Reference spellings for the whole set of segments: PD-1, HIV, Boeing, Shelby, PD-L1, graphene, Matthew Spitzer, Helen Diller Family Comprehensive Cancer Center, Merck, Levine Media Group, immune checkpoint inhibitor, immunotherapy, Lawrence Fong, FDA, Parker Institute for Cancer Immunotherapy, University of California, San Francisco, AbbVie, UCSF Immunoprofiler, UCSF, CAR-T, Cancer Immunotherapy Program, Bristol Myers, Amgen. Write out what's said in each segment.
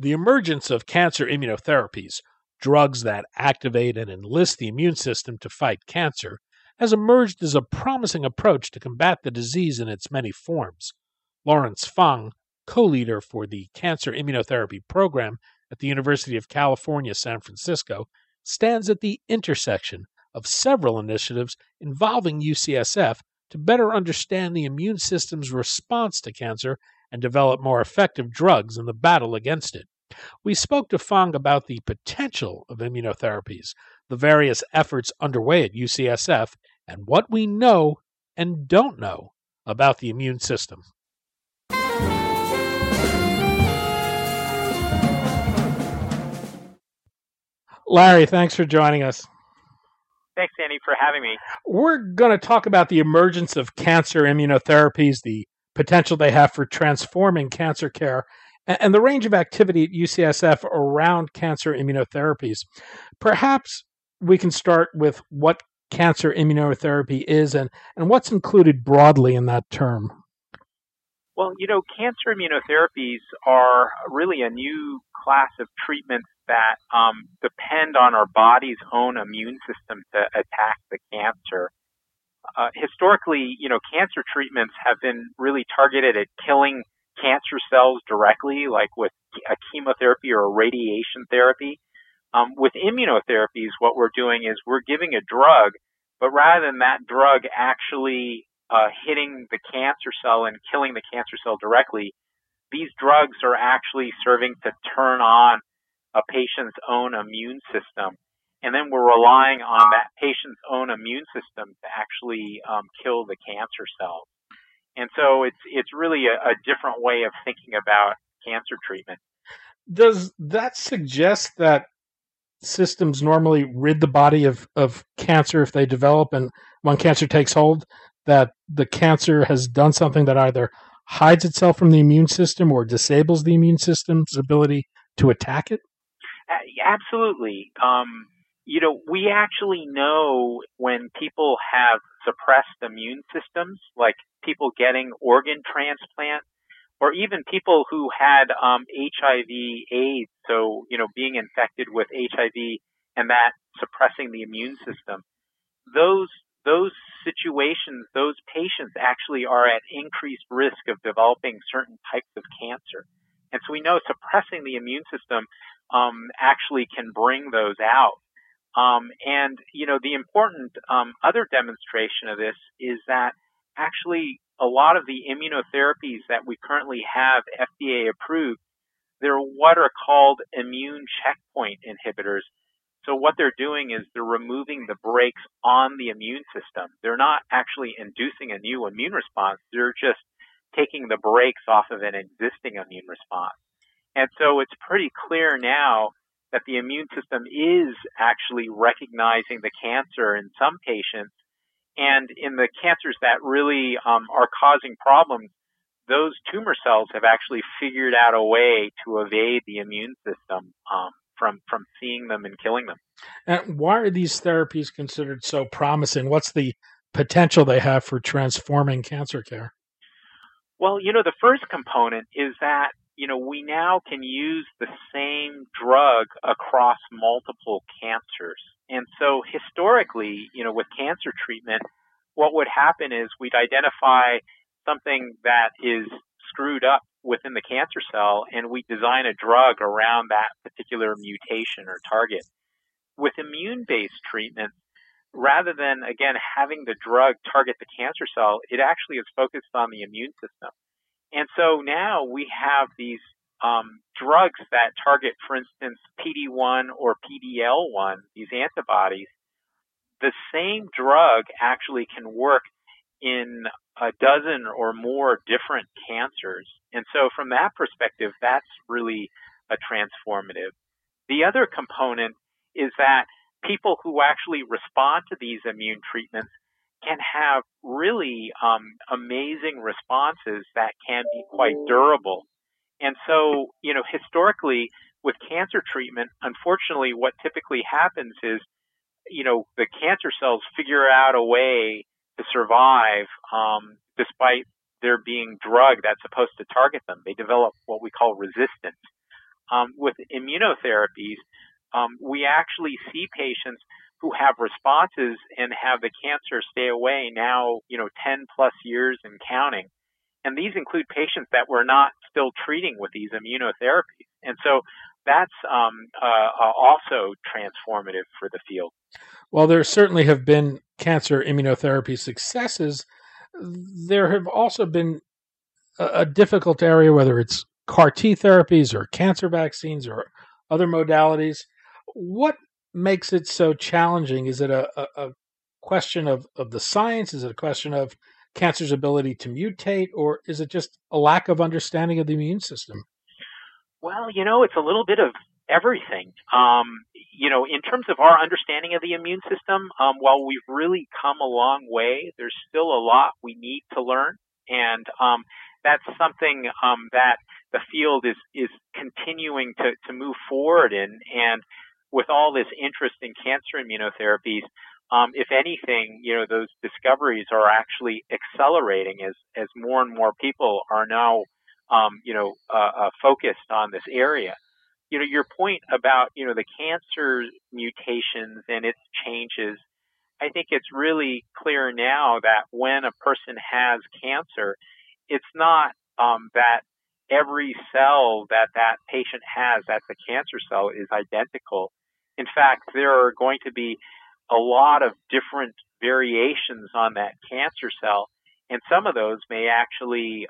The emergence of cancer immunotherapies, drugs that activate and enlist the immune system to fight cancer, has emerged as a promising approach to combat the disease in its many forms. Lawrence Fong, co-leader for the Cancer Immunotherapy Program at the University of California, San Francisco, stands at the intersection of several initiatives involving UCSF to better understand the immune system's response to cancer and develop more effective drugs in the battle against it. We spoke to Fong about the potential of immunotherapies, the various efforts underway at UCSF, and what we know and don't know about the immune system. Larry, thanks for joining us. Thanks, Andy, for having me. We're going to talk about the emergence of cancer immunotherapies, the potential they have for transforming cancer care, and the range of activity at UCSF around cancer immunotherapies. Perhaps we can start with what cancer immunotherapy is and what's included broadly in that term. Well, cancer immunotherapies are really a new class of treatments that depend on our body's own immune system to attack the cancer. Historically, cancer treatments have been really targeted at killing cancer cells directly, like with a chemotherapy or a radiation therapy. With immunotherapies, what we're doing is we're giving a drug, but rather than that drug actually hitting the cancer cell and killing the cancer cell directly, these drugs are actually serving to turn on a patient's own immune system. And then we're relying on that patient's own immune system to actually kill the cancer cells. And so it's really a different way of thinking about cancer treatment. Does that suggest that systems normally rid the body of cancer if they develop, and when cancer takes hold, that the cancer has done something that either hides itself from the immune system or disables the immune system's ability to attack it? Absolutely. We actually know when people have suppressed immune systems, like people getting organ transplant, or even people who had HIV/AIDS, so, being infected with HIV and that suppressing the immune system. Those situations, those patients actually are at increased risk of developing certain types of cancer. And so we know suppressing the immune system actually can bring those out. The important other demonstration of this is that actually a lot of the immunotherapies that we currently have FDA approved, they're what are called immune checkpoint inhibitors. So what they're doing is they're removing the brakes on the immune system. They're not actually inducing a new immune response. They're just taking the brakes off of an existing immune response. And so it's pretty clear now that the immune system is actually recognizing the cancer in some patients. And in the cancers that really are causing problems, those tumor cells have actually figured out a way to evade the immune system from seeing them and killing them. And why are these therapies considered so promising? What's the potential they have for transforming cancer care? Well, the first component is that we now can use the same drug across multiple cancers. And so historically, with cancer treatment, what would happen is we'd identify something that is screwed up within the cancer cell, and we design a drug around that particular mutation or target. With immune-based treatment, rather than, again, having the drug target the cancer cell, it actually is focused on the immune system. And so now we have these drugs that target, for instance, PD-1 or PD-L1, these antibodies. The same drug actually can work in a dozen or more different cancers. And so from that perspective, that's really a transformative. The other component is that people who actually respond to these immune treatments can have really amazing responses that can be quite durable. And so, you know, historically with cancer treatment, unfortunately, what typically happens is, you know, the cancer cells figure out a way to survive despite there being drug that's supposed to target them. They develop what we call resistance. With immunotherapies, we actually see patients who have responses and have the cancer stay away now, you know, 10 plus years and counting. And these include patients that we're not still treating with these immunotherapies. And so that's also transformative for the field. While there certainly have been cancer immunotherapy successes, there have also been a difficult area, whether it's CAR-T therapies or cancer vaccines or other modalities. What makes it so challenging? Is it a question of the science? Is it a question of cancer's ability to mutate? Or is it just a lack of understanding of the immune system? Well, you know, it's a little bit of everything. You know, in terms of our understanding of the immune system, while we've really come a long way, there's still a lot we need to learn. And that's something that the field is continuing to move forward in. And with all this interest in cancer immunotherapies, if anything, you know, those discoveries are actually accelerating as more and more people are now focused on this area. You know, your point about, you know, the cancer mutations and its changes, I think it's really clear now that when a person has cancer, it's not that every cell that patient has that's a cancer cell is identical. In fact, there are going to be a lot of different variations on that cancer cell. And some of those may actually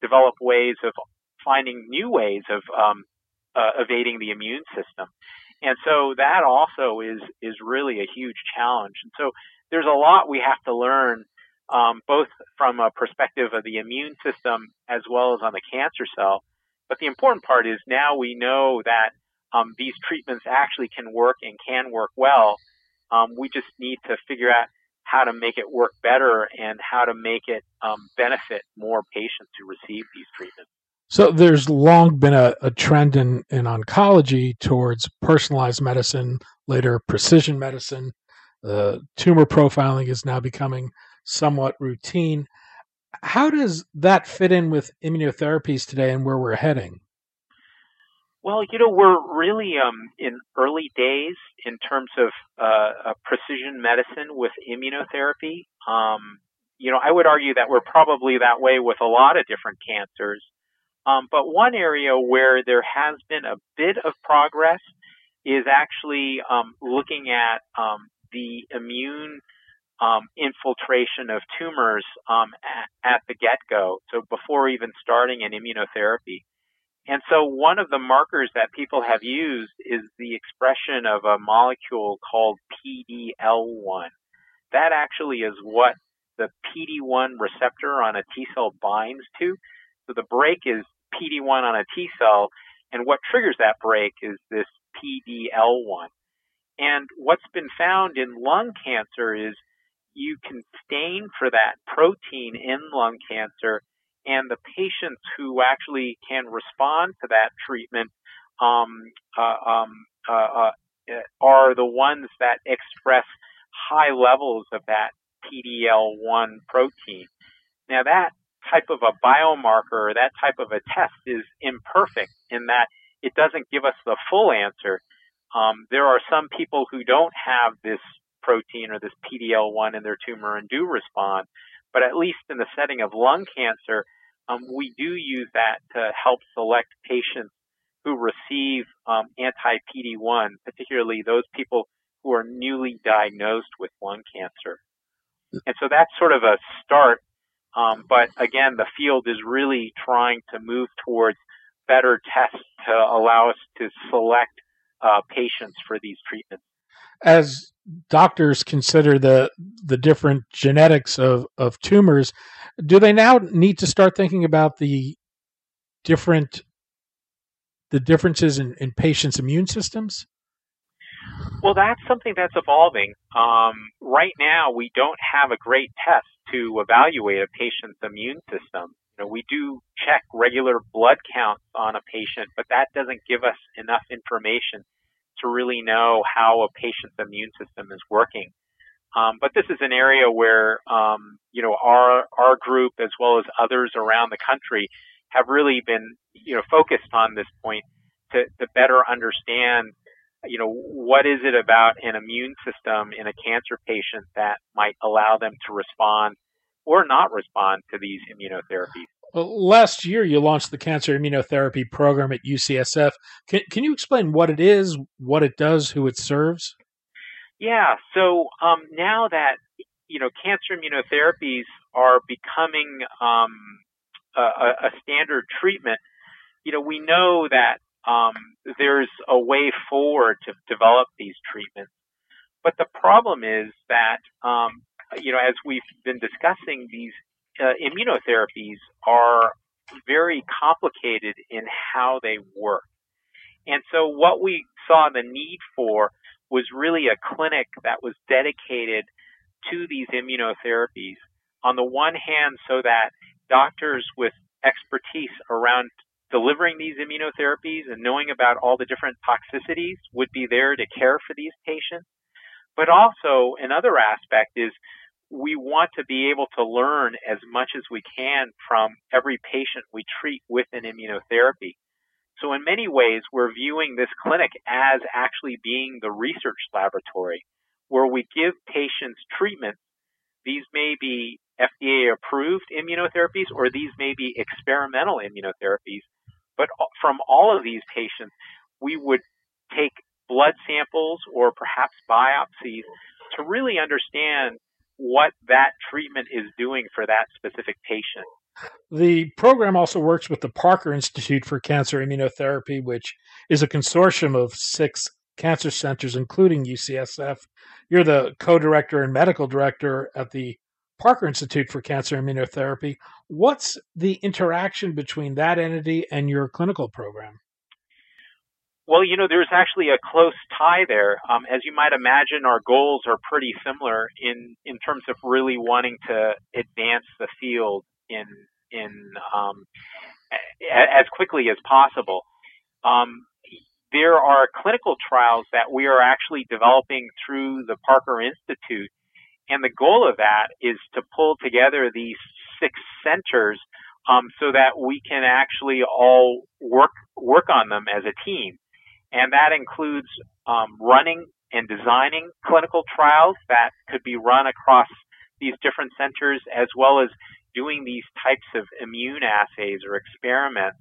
develop ways of finding new ways of evading the immune system. And so that also is really a huge challenge. And so there's a lot we have to learn, both from a perspective of the immune system as well as on the cancer cell. But the important part is now we know that these treatments actually can work and can work well. We just need to figure out how to make it work better and how to make it benefit more patients who receive these treatments. So there's long been a trend in oncology towards personalized medicine, later precision medicine. Tumor profiling is now becoming somewhat routine. How does that fit in with immunotherapies today and where we're heading? Well, you know, we're really in early days in terms of precision medicine with immunotherapy. You know, I would argue that we're probably that way with a lot of different cancers. But one area where there has been a bit of progress is actually looking at the immune infiltration of tumors at the get-go, so before even starting an immunotherapy. And so one of the markers that people have used is the expression of a molecule called PD-L1. That actually is what the PD-1 receptor on a T-cell binds to. So the break is PD-1 on a T-cell, and what triggers that break is this PD-L1. And what's been found in lung cancer is you can stain for that protein in lung cancer, and the patients who actually can respond to that treatment are the ones that express high levels of that PD-L1 protein. Now, that type of a biomarker, that type of a test is imperfect in that it doesn't give us the full answer. There are some people who don't have this protein or this PD-L1 in their tumor and do respond. But at least in the setting of lung cancer, we do use that to help select patients who receive anti-PD-1, particularly those people who are newly diagnosed with lung cancer. And so that's sort of a start. But again, the field is really trying to move towards better tests to allow us to select patients for these treatments. As doctors consider the different genetics of tumors, do they now need to start thinking about the differences in patients' immune systems? Well, that's something that's evolving. Right now, we don't have a great test to evaluate a patient's immune system. You know, we do check regular blood counts on a patient, but that doesn't give us enough information to really know how a patient's immune system is working. But this is an area where, you know, our group as well as others around the country have really been, you know, focused on this point to better understand, you know, what is it about an immune system in a cancer patient that might allow them to respond or not respond to these immunotherapies. Well, last year, you launched the Cancer Immunotherapy Program at UCSF. Can you explain what it is, what it does, who it serves? Yeah. So now that, you know, cancer immunotherapies are becoming a standard treatment, you know, we know that there's a way forward to develop these treatments. But the problem is that, you know, as we've been discussing, these immunotherapies are very complicated in how they work. And so what we saw the need for was really a clinic that was dedicated to these immunotherapies. On the one hand, so that doctors with expertise around delivering these immunotherapies and knowing about all the different toxicities would be there to care for these patients. But also another aspect is we want to be able to learn as much as we can from every patient we treat with an immunotherapy. So in many ways, we're viewing this clinic as actually being the research laboratory where we give patients treatments. These may be FDA-approved immunotherapies or these may be experimental immunotherapies. But from all of these patients, we would take blood samples or perhaps biopsies to really understand what that treatment is doing for that specific patient. The program also works with the Parker Institute for Cancer Immunotherapy, which is a consortium of 6 cancer centers, including UCSF. You're the co-director and medical director at the Parker Institute for Cancer Immunotherapy. What's the interaction between that entity and your clinical program? Well, you know, there's actually a close tie there. As you might imagine, our goals are pretty similar in terms of really wanting to advance the field in as quickly as possible. There are clinical trials that we are actually developing through the Parker Institute, and the goal of that is to pull together these 6 centers so that we can actually all work on them as a team. And that includes running and designing clinical trials that could be run across these different centers, as well as doing these types of immune assays or experiments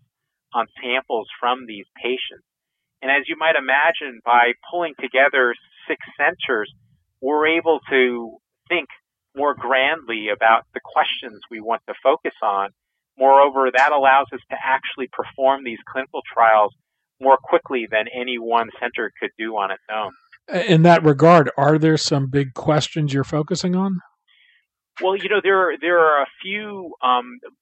on samples from these patients. And as you might imagine, by pulling together 6 centers, we're able to think more grandly about the questions we want to focus on. Moreover, that allows us to actually perform these clinical trials more quickly than any one center could do on its own. In that regard, are there some big questions you're focusing on? Well, you know, there are a few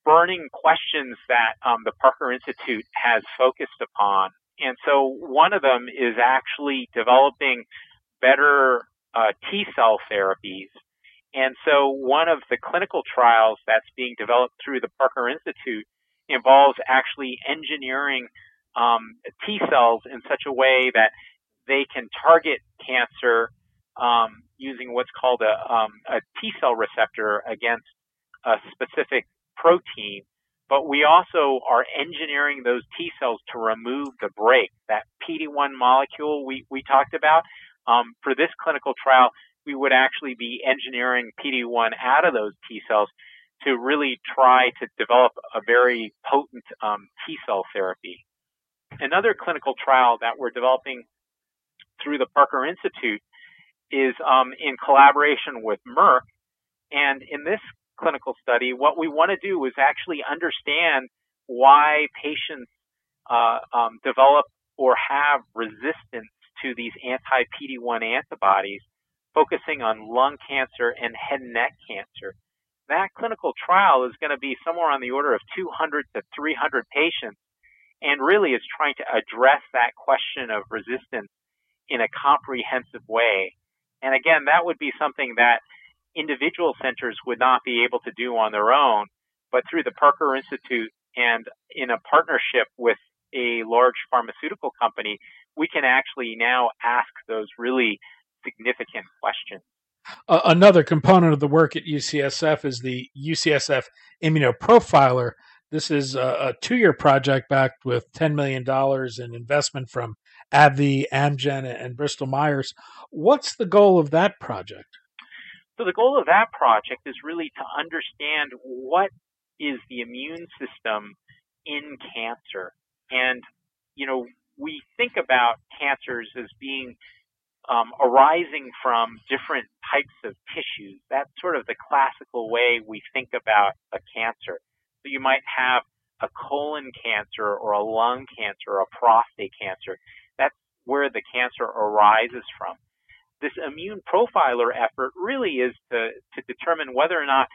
burning questions that the Parker Institute has focused upon. And so one of them is actually developing better T-cell therapies. And so one of the clinical trials that's being developed through the Parker Institute involves actually engineering T-cells in such a way that they can target cancer using what's called a T-cell receptor against a specific protein. But we also are engineering those T-cells to remove the brake, that PD-1 molecule we talked about. For this clinical trial, we would actually be engineering PD-1 out of those T cells to really try to develop a very potent T cell therapy. Another clinical trial that we're developing through the Parker Institute is in collaboration with Merck. And in this clinical study, what we want to do is actually understand why patients develop or have resistance to these anti-PD-1 antibodies, focusing on lung cancer and head and neck cancer. That clinical trial is going to be somewhere on the order of 200 to 300 patients, and really is trying to address that question of resistance in a comprehensive way. And again, that would be something that individual centers would not be able to do on their own, but through the Parker Institute and in a partnership with a large pharmaceutical company, we can actually now ask those really significant questions. Another component of the work at UCSF is the UCSF Immunoprofiler. This is a two-year project backed with $10 million in investment from AbbVie, Amgen, and Bristol Myers. What's the goal of that project? So the goal of that project is really to understand what is the immune system in cancer. And, you know, we think about cancers as being arising from different types of tissues. That's sort of the classical way we think about a cancer. So you might have a colon cancer or a lung cancer or a prostate cancer. That's where the cancer arises from. This immune profiler effort really is to determine whether or not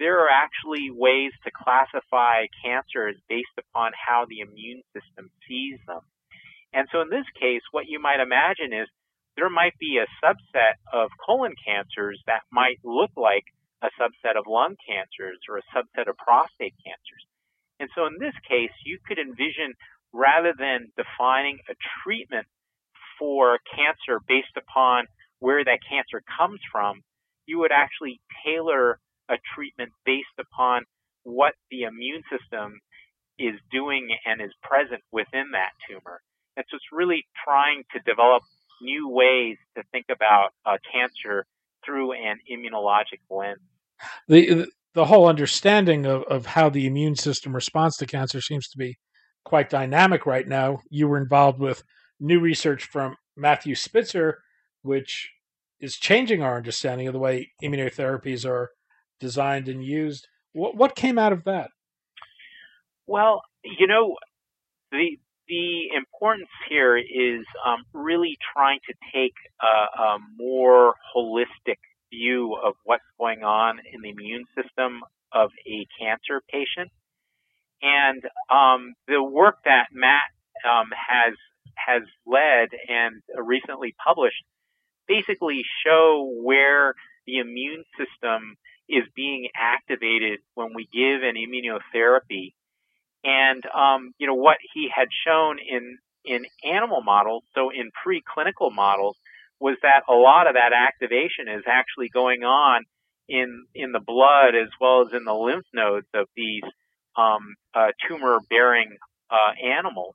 there are actually ways to classify cancers based upon how the immune system sees them. And so in this case, what you might imagine is there might be a subset of colon cancers that might look like a subset of lung cancers or a subset of prostate cancers. And so in this case, you could envision, rather than defining a treatment for cancer based upon where that cancer comes from, you would actually tailor a treatment based upon what the immune system is doing and is present within that tumor. And so it's really trying to develop new ways to think about cancer through an immunologic lens. The whole understanding of how the immune system responds to cancer seems to be quite dynamic right now. You were involved with new research from Matthew Spitzer, which is changing our understanding of the way immunotherapies are designed and used. What came out of that? Well, you know, the importance here is really trying to take a more holistic view of what's going on in the immune system of a cancer patient. And the work that Matt has led and recently published basically show where the immune system is being activated when we give an immunotherapy. And, you know, what he had shown in animal models, so in preclinical models, was that a lot of that activation is actually going on in the blood as well as in the lymph nodes of these tumor-bearing animals.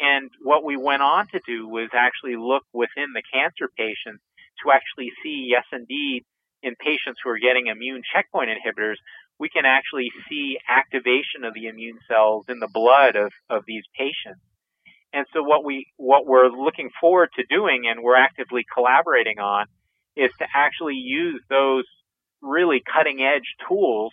And what we went on to do was actually look within the cancer patients to actually see, yes, indeed, in patients who are getting immune checkpoint inhibitors, we can actually see activation of the immune cells in the blood of these patients. And so what we're looking forward to doing, and we're actively collaborating on, is to actually use those really cutting-edge tools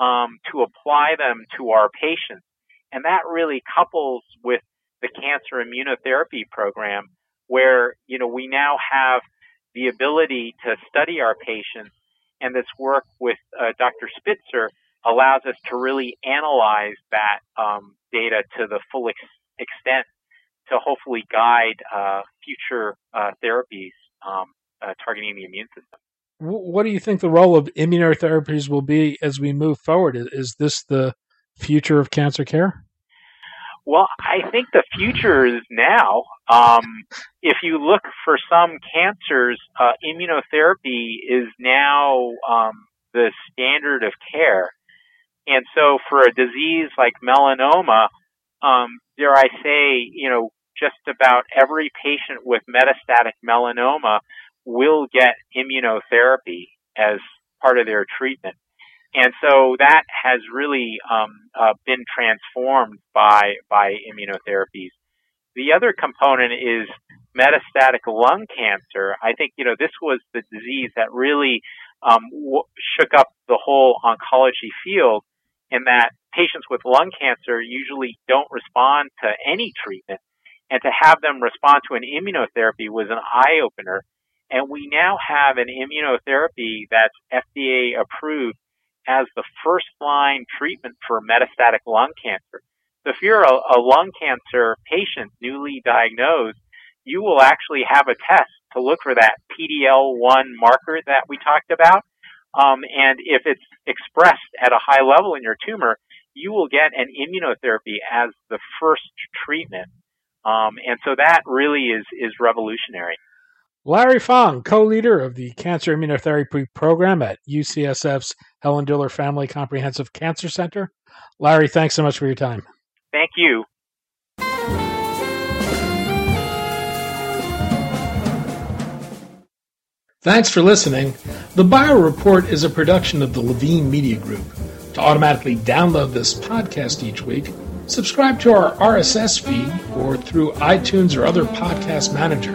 to apply them to our patients. And that really couples with the Cancer Immunotherapy Program, where, you know, we now have the ability to study our patients, and this work with Dr. Spitzer allows us to really analyze that data to the full extent to hopefully guide future therapies targeting the immune system. What do you think the role of immunotherapies will be as we move forward? Is this the future of cancer care? Well, I think the future is now. If you look for some cancers, immunotherapy is now the standard of care. And so for a disease like melanoma, dare I say, you know, just about every patient with metastatic melanoma will get immunotherapy as part of their treatment. And so that has really been transformed by immunotherapies. The other component is metastatic lung cancer. I think, you know, this was the disease that really shook up the whole oncology field, in that patients with lung cancer usually don't respond to any treatment. And to have them respond to an immunotherapy was an eye-opener. And we now have an immunotherapy that's FDA approved as the first-line treatment for metastatic lung cancer. So if you're a lung cancer patient newly diagnosed, you will actually have a test to look for that PD-L1 marker that we talked about. And if it's expressed at a high level in your tumor, you will get an immunotherapy as the first treatment. And so that really is revolutionary. Larry Fong, co-leader of the Cancer Immunotherapy Program at UCSF's Helen Diller Family Comprehensive Cancer Center. Larry, thanks so much for your time. Thank you. Thanks for listening. The Bio Report is a production of the Levine Media Group. To automatically download this podcast each week, subscribe to our RSS feed or through iTunes or other podcast manager.